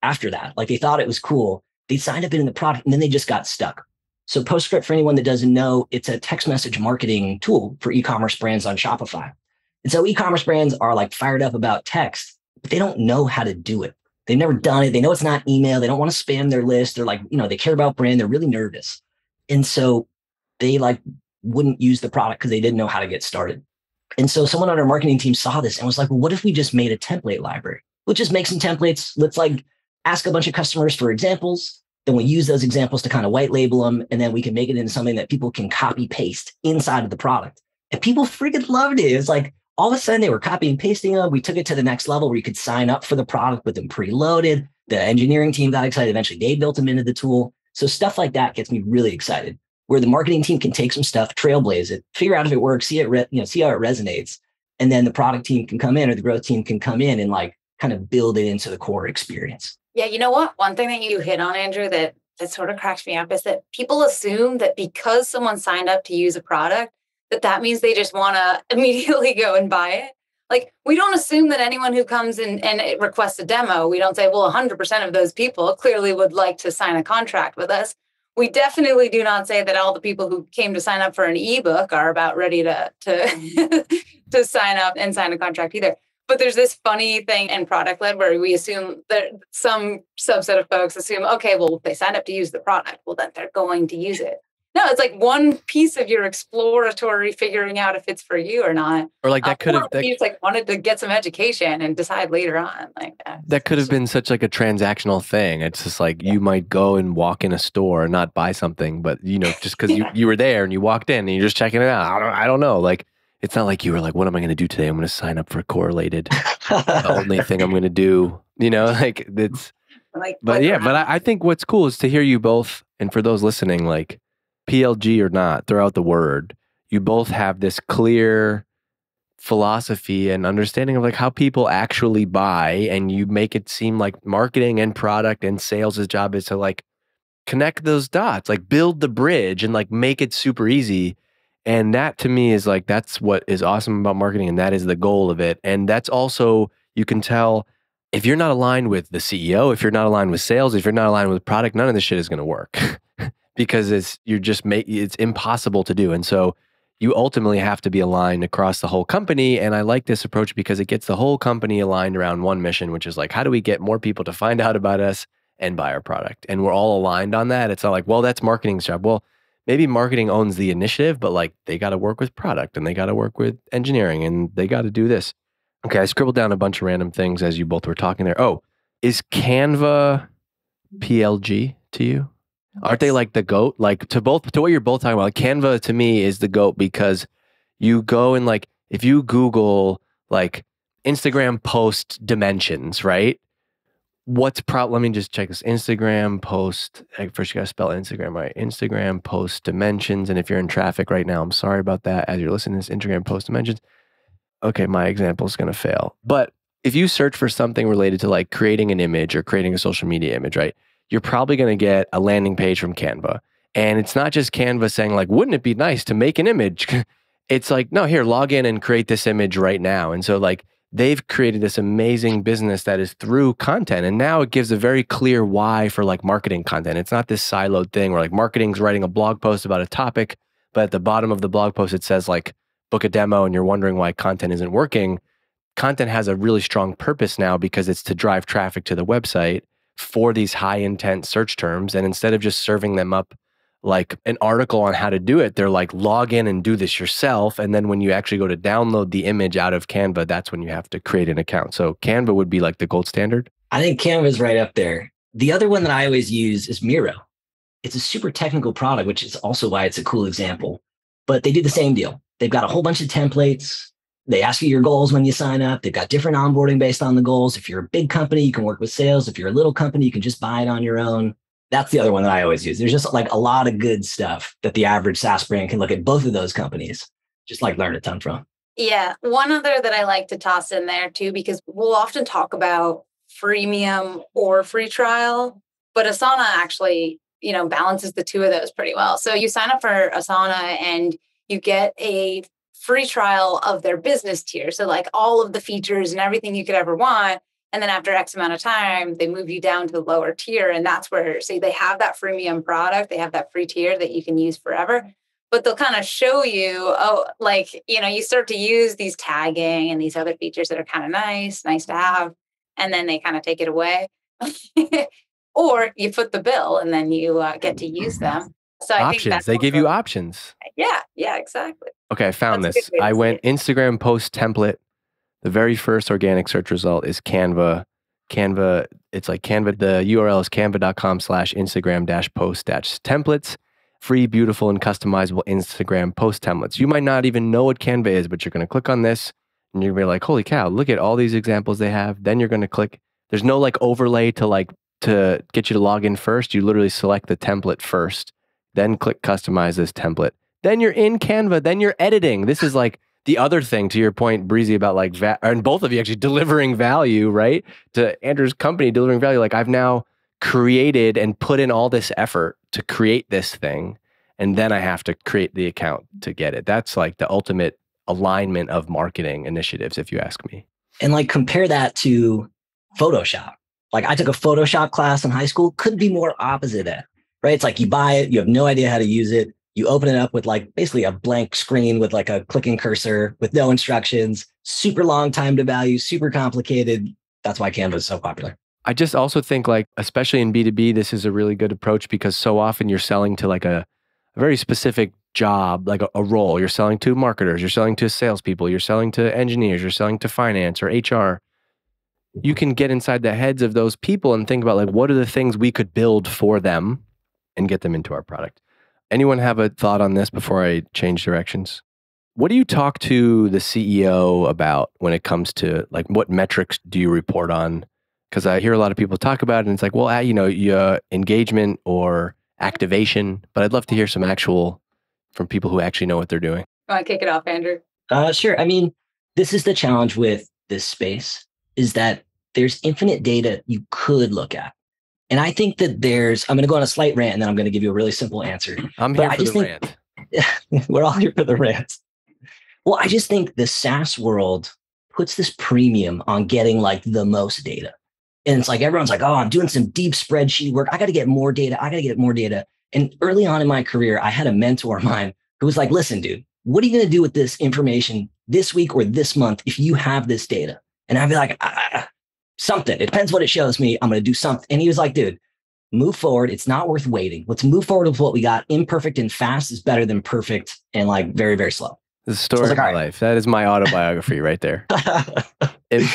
after that. Like they thought it was cool. They signed up in the product and then they just got stuck. So PostScript, for anyone that doesn't know, it's a text message marketing tool for e-commerce brands on Shopify. And so e-commerce brands are like fired up about text, but they don't know how to do it. They've never done it. They know it's not email. They don't want to spam their list. They're like, you know, they care about brand. They're really nervous. And so they like wouldn't use the product because they didn't know how to get started. And so someone on our marketing team saw this and was like, well, what if we just made a template library? We'll just make some templates. Let's like ask a bunch of customers for examples. Then we'll use those examples to kind of white label them. And then we can make it into something that people can copy paste inside of the product. And people freaking loved it. It was like, all of a sudden, they were copying and pasting them. We took it to the next level where you could sign up for the product with them preloaded. The engineering team got excited. Eventually, they built them into the tool. So stuff like that gets me really excited, where the marketing team can take some stuff, trailblaze it, figure out if it works, see it, see how it resonates. And then the product team can come in or the growth team can come in and like kind of build it into the core experience. Yeah, you know what? One thing that you hit on, Andrew, that sort of cracks me up is that people assume that because someone signed up to use a product, that means they just want to immediately go and buy it. Like, we don't assume that anyone who comes in and requests a demo, we don't say, well, 100% of those people clearly would like to sign a contract with us. We definitely do not say that all the people who came to sign up for an ebook are about ready to to sign up and sign a contract either. But there's this funny thing in product-led where we assume that some subset of folks assume, okay, well, if they signed up to use the product, well, then they're going to use it. No, it's like one piece of your exploratory figuring out if it's for you or not. Or like that could have just like wanted to get some education and decide later on. Like that could have been such like a transactional thing. It's just like you might go and walk in a store and not buy something, but you know, just because you were there and you walked in and you're just checking it out. I don't know. Like it's not like you were like, what am I going to do today? I'm going to sign up for Correlated. The only thing I'm going to do, you know, like it's. Like, but yeah, but I think what's cool is to hear you both, and for those listening, like. PLG or not, throw out the word. You both have this clear philosophy and understanding of like how people actually buy, and you make it seem like marketing and product and sales' job is to like connect those dots, like build the bridge and like make it super easy. And that to me is like, that's what is awesome about marketing, and that is the goal of it. And that's also, you can tell if you're not aligned with the CEO, if you're not aligned with sales, if you're not aligned with product, none of this shit is going to work. Because it's impossible to do. And so you ultimately have to be aligned across the whole company. And I like this approach because it gets the whole company aligned around one mission, which is like, how do we get more people to find out about us and buy our product? And we're all aligned on that. It's not like, well, that's marketing's job. Well, maybe marketing owns the initiative, but like they got to work with product and they got to work with engineering and they got to do this. Okay, I scribbled down a bunch of random things as you both were talking there. Oh, is Canva PLG to you? Aren't they like the goat? Like to what you're both talking about, like Canva to me is the goat because you go and like, if you Google like Instagram post dimensions, right? What's let me just check this. Instagram post, first you gotta spell Instagram right. Instagram post dimensions. And if you're in traffic right now, I'm sorry about that. As you're listening to this, Instagram post dimensions. Okay, my example is gonna fail. But if you search for something related to like creating an image or creating a social media image, right? You're probably gonna get a landing page from Canva. And it's not just Canva saying like, wouldn't it be nice to make an image? It's like, no, here, log in and create this image right now. And so like, they've created this amazing business that is through content. And now it gives a very clear why for like marketing content. It's not this siloed thing where like marketing's writing a blog post about a topic, but at the bottom of the blog post, it says like, book a demo and you're wondering why content isn't working. Content has a really strong purpose now because it's to drive traffic to the website for these high intent search terms. And instead of just serving them up like an article on how to do it, they're like, log in and do this yourself. And then when you actually go to download the image out of Canva, that's when you have to create an account. So Canva would be like the gold standard. I think Canva's right up there. The other one that I always use is Miro. It's a super technical product, which is also why it's a cool example, but they do the same deal. They've got a whole bunch of templates. They ask you your goals when you sign up. They've got different onboarding based on the goals. If you're a big company, you can work with sales. If you're a little company, you can just buy it on your own. That's the other one that I always use. There's just like a lot of good stuff that the average SaaS brand can look at both of those companies, just like learn a ton from. Yeah. One other that I like to toss in there too, because we'll often talk about freemium or free trial, but Asana actually, you know, balances the two of those pretty well. So you sign up for Asana and you get a free trial of their business tier. So like all of the features and everything you could ever want. And then after X amount of time, they move you down to the lower tier. And that's where, see, they have that freemium product. They have that free tier that you can use forever. But they'll kind of show you, oh, like, you know, you start to use these tagging and these other features that are kind of nice to have. And then they kind of take it away. Or you foot the bill and then you get to use them. So I think that's they give you options. Yeah, exactly. Okay, I found this. I went Instagram post template. The very first organic search result is Canva. Canva, it's like Canva, the URL is canva.com/Instagram-post-templates. Free, beautiful, and customizable Instagram post templates. You might not even know what Canva is, but you're going to click on this and you're going to be like, holy cow, look at all these examples they have. Then you're going to click. There's no like overlay to get you to log in first. You literally select the template first, then click customize this template. Then you're in Canva. Then you're editing. This is like the other thing, to your point, Breezy, about like, and both of you actually delivering value, right? To Andrew's company, delivering value. Like I've now created and put in all this effort to create this thing. And then I have to create the account to get it. That's like the ultimate alignment of marketing initiatives, if you ask me. And like compare that to Photoshop. Like I took a Photoshop class in high school, couldn't be more opposite of that, right? It's like you buy it, you have no idea how to use it. You open it up with like basically a blank screen with like a clicking cursor with no instructions, super long time to value, super complicated. That's why Canva is so popular. I just also think like, especially in B2B, this is a really good approach because so often you're selling to like a very specific job, like a role. You're selling to marketers, you're selling to salespeople, you're selling to engineers, you're selling to finance or HR. You can get inside the heads of those people and think about like, what are the things we could build for them and get them into our product? Anyone have a thought on this before I change directions? What do you talk to the CEO about when it comes to like, what metrics do you report on? Because I hear a lot of people talk about it and it's like, well, you know, your engagement or activation, but I'd love to hear some actual from people who actually know what they're doing. Want to kick it off, Andrew? Sure. I mean, this is the challenge with this space is that there's infinite data you could look at. And I think that I'm going to go on a slight rant and then I'm going to give you a really simple answer. I'm here for the rant. We're all here for the rant. Well, I just think the SaaS world puts this premium on getting like the most data. And it's like, everyone's like, oh, I'm doing some deep spreadsheet work. I got to get more data. And early on in my career, I had a mentor of mine who was like, listen, dude, what are you going to do with this information this week or this month if you have this data? And I'd be like, something. It depends what it shows me. I'm going to do something. And he was like, dude, move forward. It's not worth waiting. Let's move forward with what we got. Imperfect and fast is better than perfect and like very, very slow. The story of my life. That is my autobiography right there.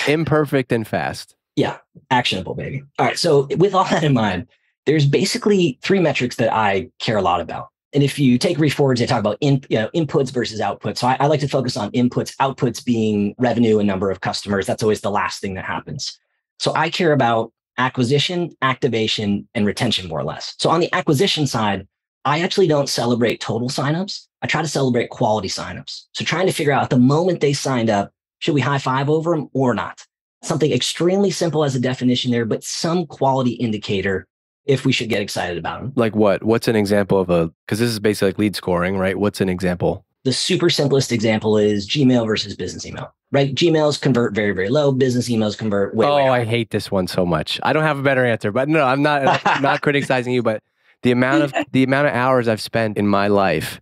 Imperfect and fast. Yeah. Actionable, baby. All right. So with all that in mind, there's basically three metrics that I care a lot about. And if you take Reforge, they talk about inputs versus outputs. So I like to focus on inputs, outputs being revenue and number of customers. That's always the last thing that happens. So I care about acquisition, activation, and retention, more or less. So on the acquisition side, I actually don't celebrate total signups. I try to celebrate quality signups. So trying to figure out at the moment they signed up, should we high five over them or not? Something extremely simple as a definition there, but some quality indicator if we should get excited about them. Like what? What's an example of a, because this is basically like lead scoring, right? What's an example? The super simplest example is Gmail versus business email, right? Gmails convert very, very low. Business emails convert way, way high. I hate this one so much. I don't have a better answer, but no, I'm not not criticizing you, but the amount of hours I've spent in my life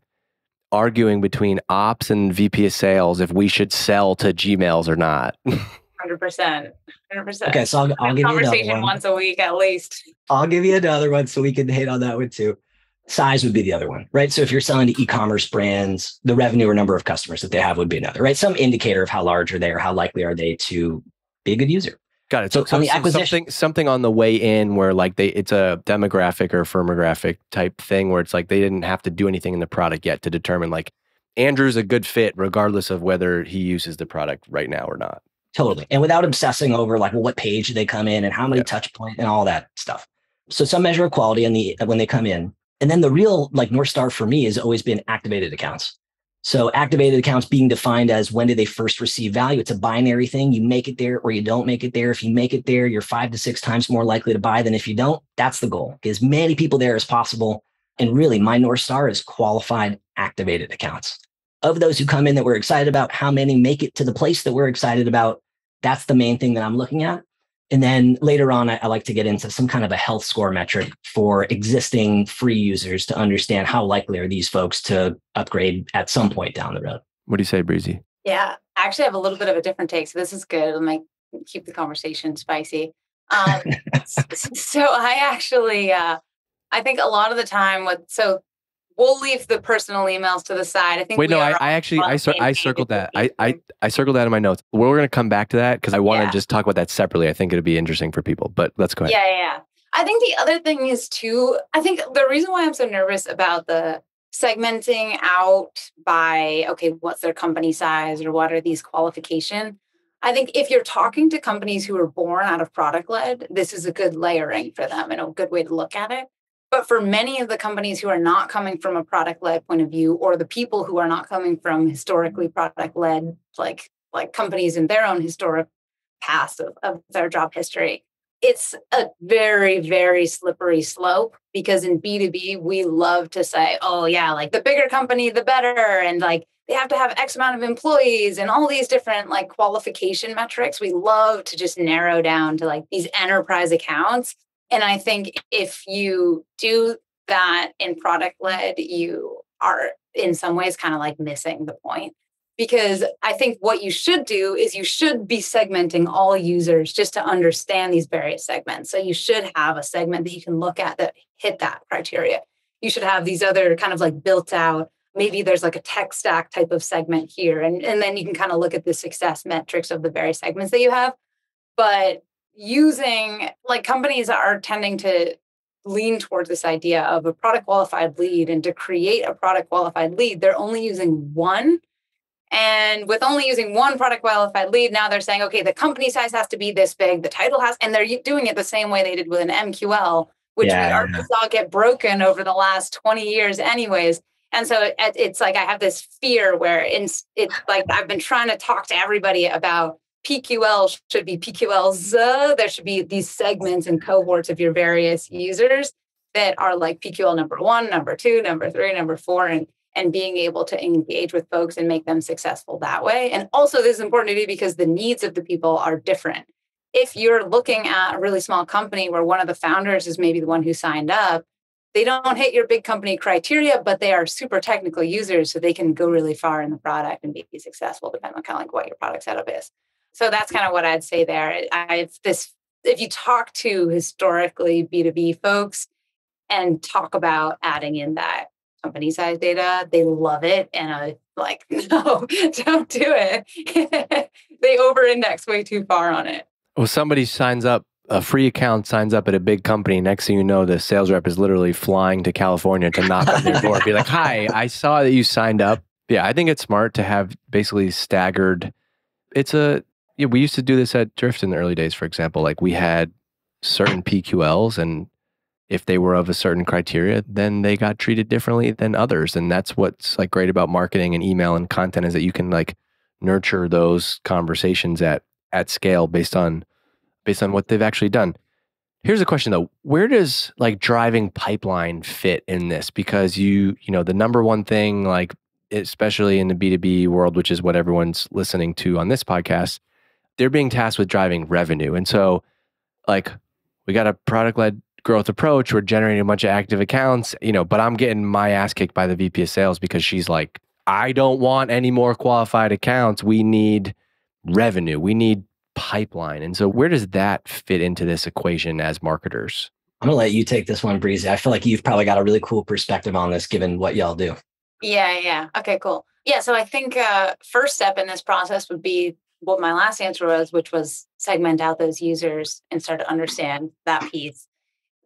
arguing between ops and VP of sales if we should sell to Gmails or not. 100%. Okay, so I'll give you another one. Conversation once a week at least. I'll give you another one so we can hit on that one too. Size would be the other one, right? So if you're selling to e-commerce brands, the revenue or number of customers that they have would be another, right? Some indicator of how large are they or how likely are they to be a good user. Got it. So on the acquisition, something on the way in where like it's a demographic or firmographic type thing where it's like they didn't have to do anything in the product yet to determine like Andrew's a good fit regardless of whether he uses the product right now or not. Totally. And without obsessing over like, well, what page do they come in and how many touch points and all that stuff. So some measure of quality when they come in. And then the real like North Star for me has always been activated accounts. So activated accounts being defined as when did they first receive value? It's a binary thing. You make it there or you don't make it there. If you make it there, you're 5 to 6 times more likely to buy than if you don't. That's the goal. Get as many people there as possible. And really, my North Star is qualified activated accounts. Of those who come in that we're excited about, how many make it to the place that we're excited about? That's the main thing that I'm looking at. And then later on, I like to get into some kind of a health score metric for existing free users to understand how likely are these folks to upgrade at some point down the road. What do you say, Breezy? Yeah, I actually have a little bit of a different take. So this is good. I'm like, keep the conversation spicy. So I actually, I think a lot of the time we'll leave the personal emails to the side. I think. Wait, no, I circled that. I circled that in my notes. We're going to come back to that because I want to just talk about that separately. I think it'd be interesting for people, but let's go ahead. Yeah. I think the other thing is too, I think the reason why I'm so nervous about the segmenting out by, okay, what's their company size or what are these qualifications? I think if you're talking to companies who are born out of product-led, this is a good layering for them and a good way to look at it. But for many of the companies who are not coming from a product-led point of view, or the people who are not coming from historically product-led, like companies in their own historic past of their job history, it's a very, very slippery slope because in B2B, we love to say, oh yeah, like the bigger company, the better. And like, they have to have X amount of employees and all these different like qualification metrics. We love to just narrow down to like these enterprise accounts. And I think if you do that in product-led, you are in some ways kind of like missing the point. Because I think what you should do is you should be segmenting all users just to understand these various segments. So you should have a segment that you can look at that hit that criteria. You should have these other kind of like built out, maybe there's like a tech stack type of segment here. And then you can kind of look at the success metrics of the various segments that you have. But using like companies are tending to lean towards this idea of a product qualified lead, and to create a product qualified lead, they're only using one. And with only using one product qualified lead, now they're saying, okay, the company size has to be this big, the title has, and they're doing it the same way they did with an MQL, which we saw get broken over the last 20 years anyways. And so it's like, I have this fear where it's like, I've been trying to talk to everybody about PQL should be PQLs. There should be these segments and cohorts of your various users that are like PQL number 1, number 2, number 3, number 4, and being able to engage with folks and make them successful that way. And also this is important to do because the needs of the people are different. If you're looking at a really small company where one of the founders is maybe the one who signed up, they don't hit your big company criteria, but they are super technical users, so they can go really far in the product and be successful depending on kind of like what your product setup is. So that's kind of what I'd say there. If you talk to historically B2B folks and talk about adding in that company size data, they love it. And I'm like, no, don't do it. They over-index way too far on it. Well, somebody signs up a free account signs up at a big company. Next thing you know, the sales rep is literally flying to California to knock on their door and be like, hi, I saw that you signed up. Yeah, I think it's smart to have basically staggered. Yeah, we used to do this at Drift in the early days, for example. Like we had certain PQLs, and if they were of a certain criteria, then they got treated differently than others. And that's what's like great about marketing and email and content, is that you can like nurture those conversations at scale based on what they've actually done. Here's a question though. Where does like driving pipeline fit in this? Because you know, the number one thing, like especially in the B2B world, which is what everyone's listening to on this podcast, they're being tasked with driving revenue. And so like we got a product-led growth approach. We're generating a bunch of active accounts, you know, but I'm getting my ass kicked by the VP of sales because she's like, I don't want any more qualified accounts. We need revenue. We need pipeline. And so where does that fit into this equation as marketers? I'm going to let you take this one, Breezy. I feel like you've probably got a really cool perspective on this given what y'all do. Yeah. Okay, cool. Yeah. So I think first step in this process would be what my last answer was, which was segment out those users and start to understand that piece,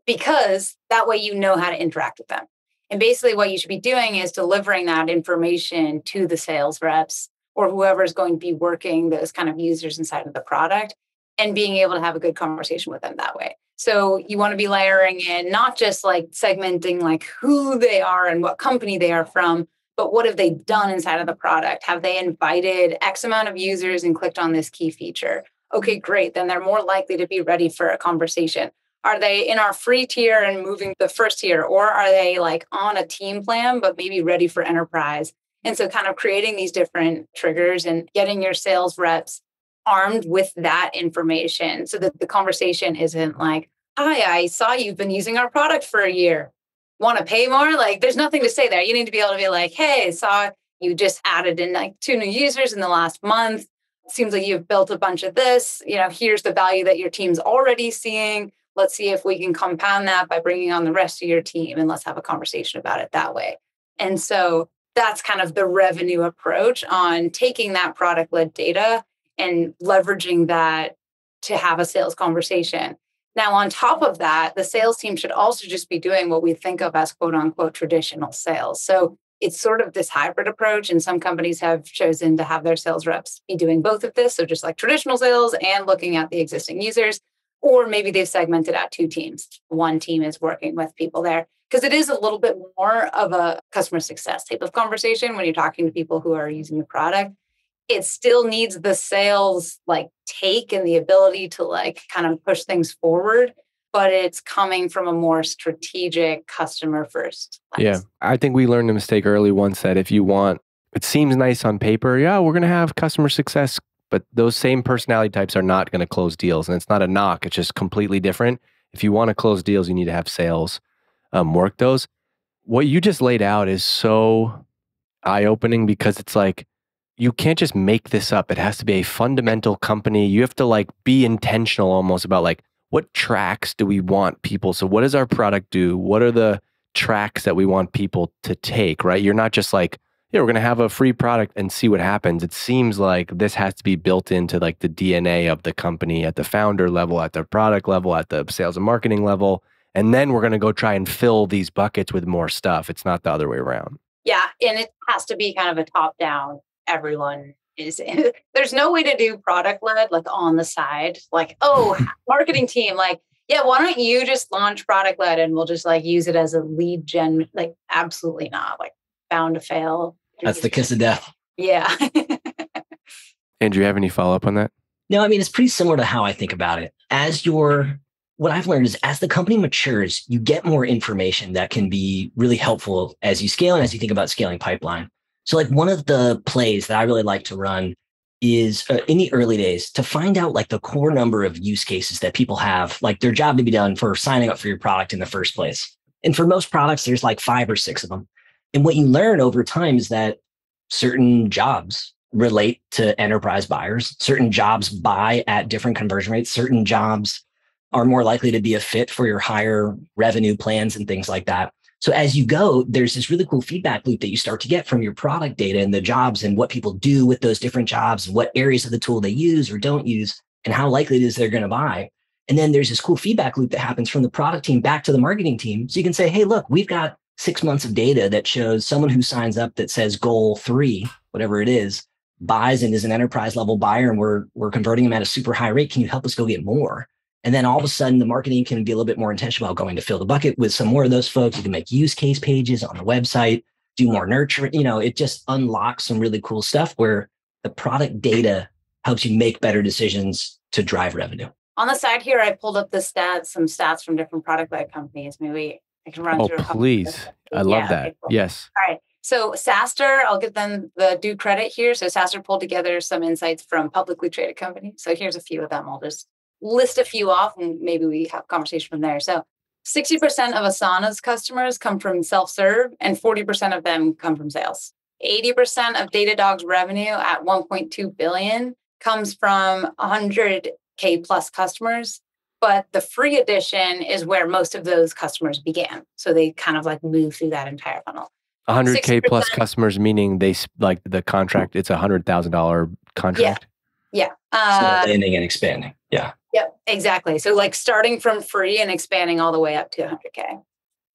because that way you know how to interact with them. And basically what you should be doing is delivering that information to the sales reps or whoever is going to be working those kind of users inside of the product and being able to have a good conversation with them that way. So you want to be layering in not just like segmenting like who they are and what company they are from, but what have they done inside of the product? Have they invited X amount of users and clicked on this key feature? Okay, great. Then they're more likely to be ready for a conversation. Are they in our free tier and moving the first tier? Or are they like on a team plan, but maybe ready for enterprise? And so kind of creating these different triggers and getting your sales reps armed with that information so that the conversation isn't like, hi, I saw you've been using our product for a year. Want to pay more? Like, there's nothing to say there. You need to be able to be like, hey, saw you just added in like 2 new users in the last month. Seems like you've built a bunch of this. You know, here's the value that your team's already seeing. Let's see if we can compound that by bringing on the rest of your team, and let's have a conversation about it that way. And so that's kind of the revenue approach on taking that product-led data and leveraging that to have a sales conversation. Now, on top of that, the sales team should also just be doing what we think of as quote unquote traditional sales. So it's sort of this hybrid approach. And some companies have chosen to have their sales reps be doing both of this. So just like traditional sales and looking at the existing users, or maybe they've segmented out 2 teams. One team is working with people there because it is a little bit more of a customer success type of conversation when you're talking to people who are using the product. It still needs the sales like take and the ability to like kind of push things forward, but it's coming from a more strategic customer first lens. Yeah. I think we learned a mistake early once that if you want, it seems nice on paper, yeah, we're going to have customer success, but those same personality types are not going to close deals. And it's not a knock. It's just completely different. If you want to close deals, you need to have sales work those. What you just laid out is so eye-opening because it's like, you can't just make this up. It has to be a fundamental company. You have to like be intentional almost about like, what tracks do we want people? So what does our product do? What are the tracks that we want people to take, right? You're not just like, yeah, we're going to have a free product and see what happens. It seems like this has to be built into like the DNA of the company at the founder level, at the product level, at the sales and marketing level. And then we're going to go try and fill these buckets with more stuff. It's not the other way around. Yeah. And it has to be kind of a top-down. Everyone is in. There's no way to do product-led like on the side, like, oh, marketing team, like, yeah, why don't you just launch product-led and we'll just like use it as a lead gen? Like, absolutely not. Like, bound to fail. That's the kiss of death. Yeah. Andrew, you have any follow-up on that? No, I mean, it's pretty similar to how I think about it. What I've learned is as the company matures, you get more information that can be really helpful as you scale and as you think about scaling pipeline. So like one of the plays that I really like to run is in the early days to find out like the core number of use cases that people have, like their job to be done for signing up for your product in the first place. And for most products, there's like 5 or 6 of them. And what you learn over time is that certain jobs relate to enterprise buyers. Certain jobs buy at different conversion rates. Certain jobs are more likely to be a fit for your higher revenue plans and things like that. So as you go, there's this really cool feedback loop that you start to get from your product data and the jobs and what people do with those different jobs, and what areas of the tool they use or don't use, and how likely it is they're going to buy. And then there's this cool feedback loop that happens from the product team back to the marketing team. So you can say, hey, look, we've got 6 months of data that shows someone who signs up that says goal 3, whatever it is, buys and is an enterprise level buyer, and we're converting them at a super high rate. Can you help us go get more? And then all of a sudden the marketing can be a little bit more intentional about going to fill the bucket with some more of those folks. You can make use case pages on the website, do more nurturing. You know, it just unlocks some really cool stuff where the product data helps you make better decisions to drive revenue. On the side here, I pulled up the stats, some stats from different product-led companies. Maybe I can run through a couple. Oh, please. I love that. Okay, cool. Yes. All right. So SaaStr, I'll give them the due credit here. So SaaStr pulled together some insights from publicly traded companies. So here's a few of them. I'll just list a few off and maybe we have a conversation from there. So 60% of Asana's customers come from self-serve and 40% of them come from sales. 80% of Datadog's revenue at 1.2 billion comes from 100K plus customers. But the free edition is where most of those customers began. So they kind of like move through that entire funnel. 100K plus customers, meaning they like the contract, it's a $100,000 contract. Yeah. So landing and expanding. Yeah. Yep, exactly. So like starting from free and expanding all the way up to 100K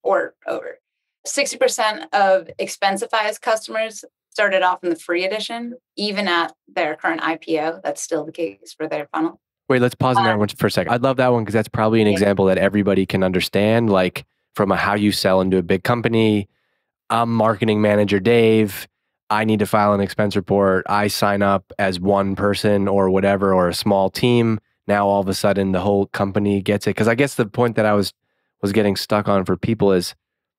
or over. 60% of Expensify's customers started off in the free edition, even at their current IPO. That's still the case for their funnel. Wait, let's pause on that one for a second. I love that one because that's probably an example that everybody can understand, like from how you sell into a big company. I'm marketing manager Dave. I need to file an expense report. I sign up as one person or whatever, or a small team. Now all of a sudden the whole company gets it. Because I guess the point that I was getting stuck on for people is,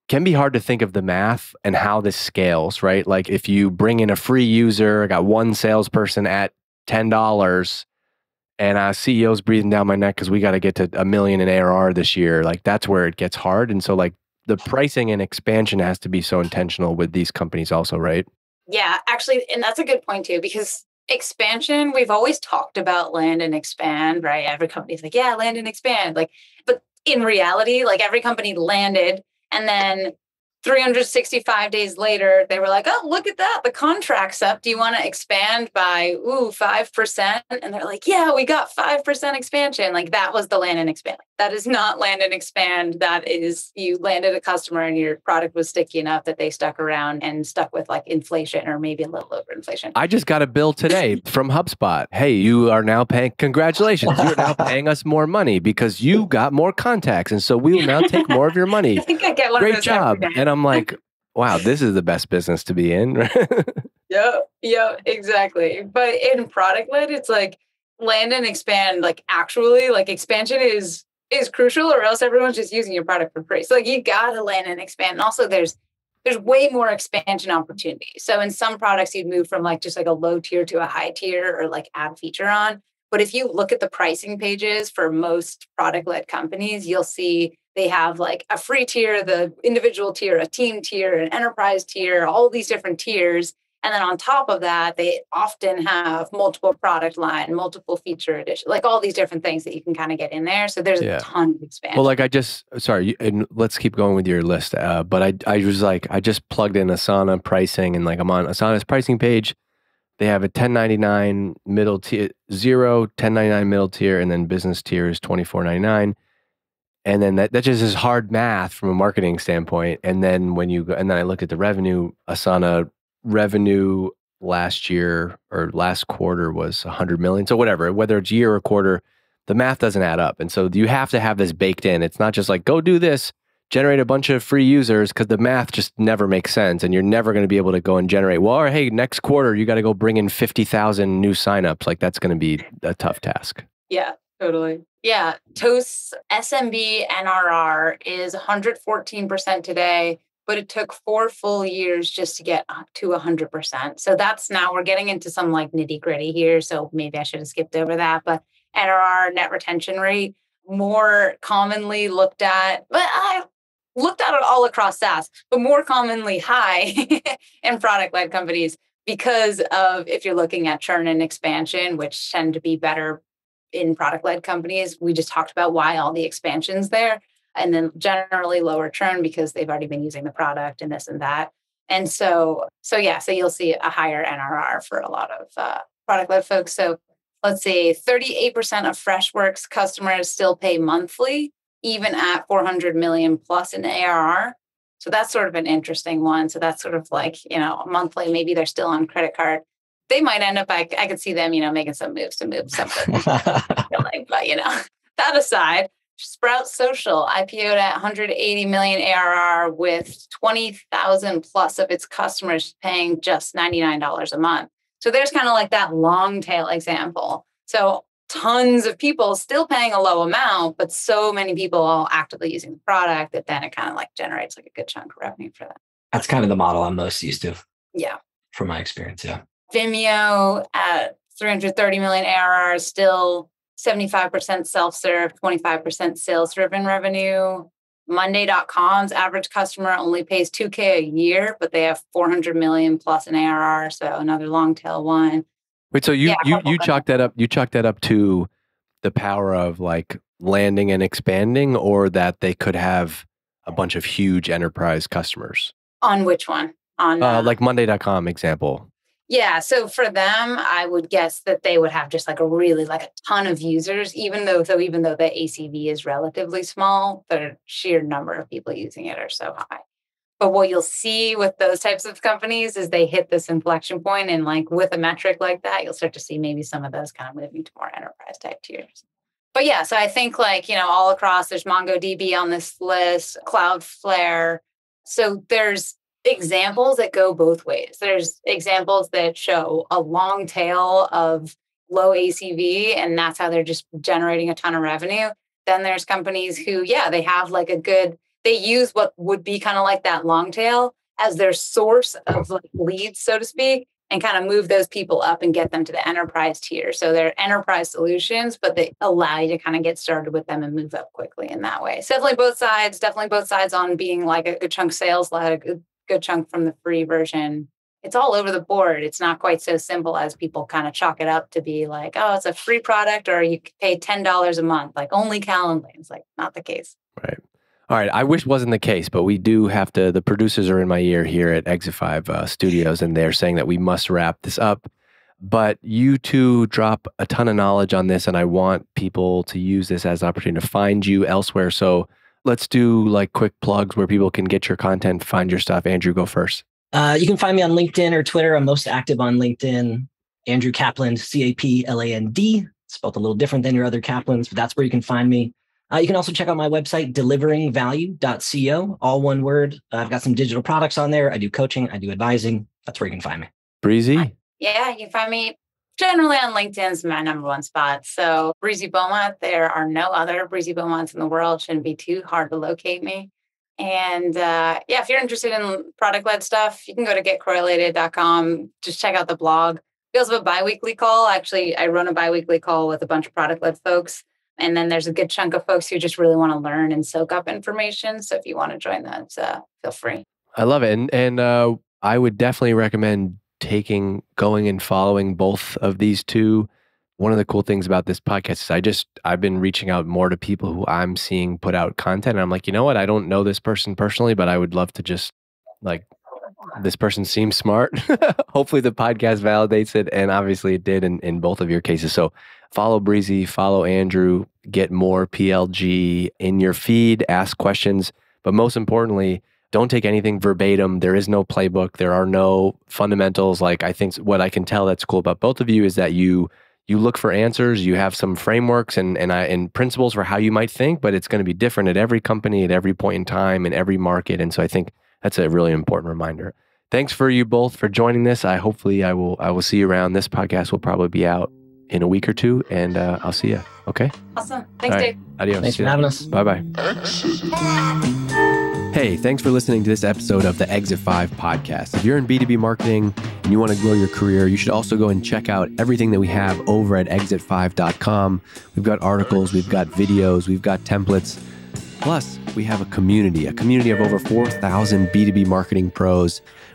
can be hard to think of the math and how this scales, right? Like if you bring in a free user, I got one salesperson at $10 and our CEO's breathing down my neck because we got to get to $1 million in ARR this year. Like that's where it gets hard. And so like the pricing and expansion has to be so intentional with these companies also, right? Yeah, actually, and that's a good point too, because expansion, we've always talked about land and expand, right? Every company's like, yeah, land and expand. Like, but in reality, like every company landed. And then 365 days later, they were like, oh, look at that. The contract's up. Do you want to expand by 5%? And they're like, yeah, we got 5% expansion. Like that was the land and expand. That is not land and expand. That is you landed a customer and your product was sticky enough that they stuck around and stuck with like inflation or maybe a little over inflation. I just got a bill today from HubSpot. Hey, you are now paying, congratulations, you're now paying us more money because you got more contacts. And so we will now take more of your money. I think I get one Great of those job. And I'm like, wow, this is the best business to be in. Yeah, exactly. But in product-led, it's like land and expand, like actually, like expansion is crucial or else everyone's just using your product for free. So like you got to land and expand. And also there's way more expansion opportunity. So in some products, you'd move from like just like a low tier to a high tier or like add feature on. But if you look at the pricing pages for most product-led companies, you'll see they have like a free tier, the individual tier, a team tier, an enterprise tier, all these different tiers. And then on top of that, they often have multiple product line, multiple feature addition, like all these different things that you can kind of get in there. So there's a ton of expansion. Well, like and let's keep going with your list. But I was like, I just plugged in Asana pricing and like I'm on Asana's pricing page. They have a $10.99 middle tier, $0, $10.99 middle tier, and then business tier is $24.99. And then that just is hard math from a marketing standpoint. And then when you go, and then I look at the revenue, Asana revenue last year or last quarter was 100 million. So whatever, whether it's year or quarter, the math doesn't add up. And so you have to have this baked in. It's not just like, go do this, generate a bunch of free users, because the math just never makes sense. And you're never going to be able to go and generate, well, or, hey, next quarter, you got to go bring in 50,000 new signups. Like that's going to be a tough task. Yeah, totally. Yeah, Toast's SMB NRR is 114% today, but it took 4 full years just to get to 100%. So that's now we're getting into some like nitty gritty here. So maybe I should have skipped over that, but NRR, net retention rate, more commonly looked at, but I looked at it all across SaaS, but more commonly high in product-led companies because of if you're looking at churn and expansion, which tend to be better in product-led companies. We just talked about why all the expansions there, and then generally lower churn because they've already been using the product and this and that. And so you'll see a higher NRR for a lot of product-led folks. So let's say 38% of Freshworks customers still pay monthly, even at 400 million plus in ARR. So that's sort of an interesting one. So that's sort of like, monthly, maybe they're still on credit card. They might end up, I could see them, making some moves to move something. But, that aside, Sprout Social IPO'd at 180 million ARR with 20,000 plus of its customers paying just $99 a month. So there's kind of like that long tail example. So tons of people still paying a low amount, but so many people all actively using the product that then it kind of like generates like a good chunk of revenue for them. That's kind of the model I'm most used to. Yeah. From my experience, yeah. Vimeo at 330 million ARR, still 75% self-serve, 25% sales-driven revenue. Monday.com's average customer only pays $2,000 a year, but they have 400 million plus in ARR. So another long tail one. Wait, so you chalked that up to the power of like landing and expanding, or that they could have a bunch of huge enterprise customers? On which one? On like Monday.com example. Yeah. So for them, I would guess that they would have just like a really like a ton of users, even though the ACV is relatively small, the sheer number of people using it are so high. But what you'll see with those types of companies is they hit this inflection point, and like with a metric like that, you'll start to see maybe some of those kind of moving to more enterprise type tiers. But yeah, so I think like, all across there's MongoDB on this list, Cloudflare. So there's examples that go both ways. There's examples that show a long tail of low ACV, and that's how they're just generating a ton of revenue. Then there's companies who, they have like they use what would be kind of like that long tail as their source of like leads, so to speak, and kind of move those people up and get them to the enterprise tier. So they're enterprise solutions, but they allow you to kind of get started with them and move up quickly in that way. So definitely both sides on being like a good chunk sales led, a good chunk from the free version. It's all over the board. It's not quite so simple as people kind of chalk it up to be like, oh, it's a free product or you pay $10 a month, like only Calendly. It's like not the case. Right. All right. I wish it wasn't the case, but we do have to, the producers are in my ear here at Exit Five Studios, and they're saying that we must wrap this up. But you two drop a ton of knowledge on this, and I want people to use this as an opportunity to find you elsewhere. So let's do like quick plugs where people can get your content, find your stuff. Andrew, go first. You can find me on LinkedIn or Twitter. I'm most active on LinkedIn. Andrew Capland, C-A-P-L-A-N-D. It's spelled a little different than your other Caplands, but that's where you can find me. You can also check out my website, deliveringvalue.co, all one word. I've got some digital products on there. I do coaching. I do advising. That's where you can find me. Breezy? Yeah, you can find me generally on LinkedIn is my number one spot. So Breezy Beaumont, there are no other Breezy Beaumonts in the world. Shouldn't be too hard to locate me. And if you're interested in product-led stuff, you can go to getcorrelated.com. Just check out the blog. We also have a biweekly call. Actually, I run a biweekly call with a bunch of product-led folks. And then there's a good chunk of folks who just really want to learn and soak up information. So if you want to join that, feel free. I love it. And I would definitely recommend going and following both of these two. One of the cool things about this podcast is I've been reaching out more to people who I'm seeing put out content. And I'm like, you know what? I don't know this person personally, but I would love to just like, this person seems smart. Hopefully the podcast validates it. And obviously it did in both of your cases. So follow Breezy, follow Andrew, get more PLG in your feed, ask questions. But most importantly, don't take anything verbatim. There is no playbook. There are no fundamentals. Like I think what I can tell that's cool about both of you is that you look for answers. You have some frameworks and principles for how you might think, but it's going to be different at every company, at every point in time, in every market. And so I think that's a really important reminder. Thanks for you both for joining this. I will see you around. This podcast will probably be out in a week or two, and I'll see you. Okay. Awesome. Thanks, right. Dave. Adios. Thanks for having us. Bye bye. Hey, thanks for listening to this episode of the Exit 5 podcast. If you're in B2B marketing and you want to grow your career, you should also go and check out everything that we have over at exit5.com. We've got articles, we've got videos, we've got templates. Plus, we have a community of over 4,000 B2B marketing pros.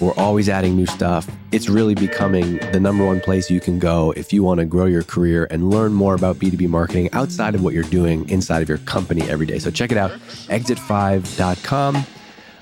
We're always adding new stuff. It's really becoming the number one place you can go if you want to grow your career and learn more about B2B marketing outside of what you're doing inside of your company every day. So check it out, exit5.com.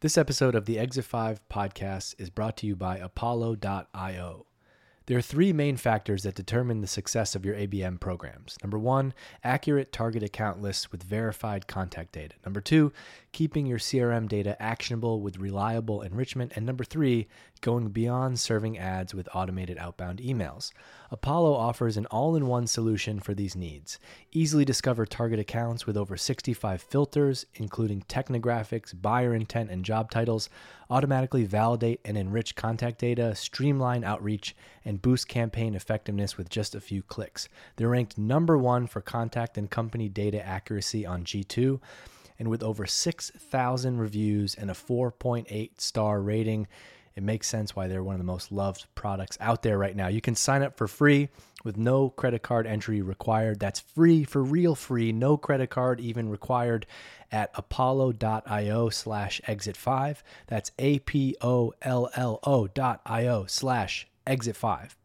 This episode of the Exit 5 podcast is brought to you by Apollo.io. There are three main factors that determine the success of your ABM programs. Number one, accurate target account lists with verified contact data. Number two, keeping your CRM data actionable with reliable enrichment. And number three, going beyond serving ads with automated outbound emails. Apollo offers an all-in-one solution for these needs. Easily discover target accounts with over 65 filters, including technographics, buyer intent, and job titles. Automatically validate and enrich contact data, streamline outreach, and boost campaign effectiveness with just a few clicks. They're ranked number one for contact and company data accuracy on G2, and with over 6,000 reviews and a 4.8 star rating, it makes sense why they're one of the most loved products out there right now. You can sign up for free with no credit card entry required. That's free, for real free, no credit card even required at apollo.io/exit5. That's APOLLO.io/exit5.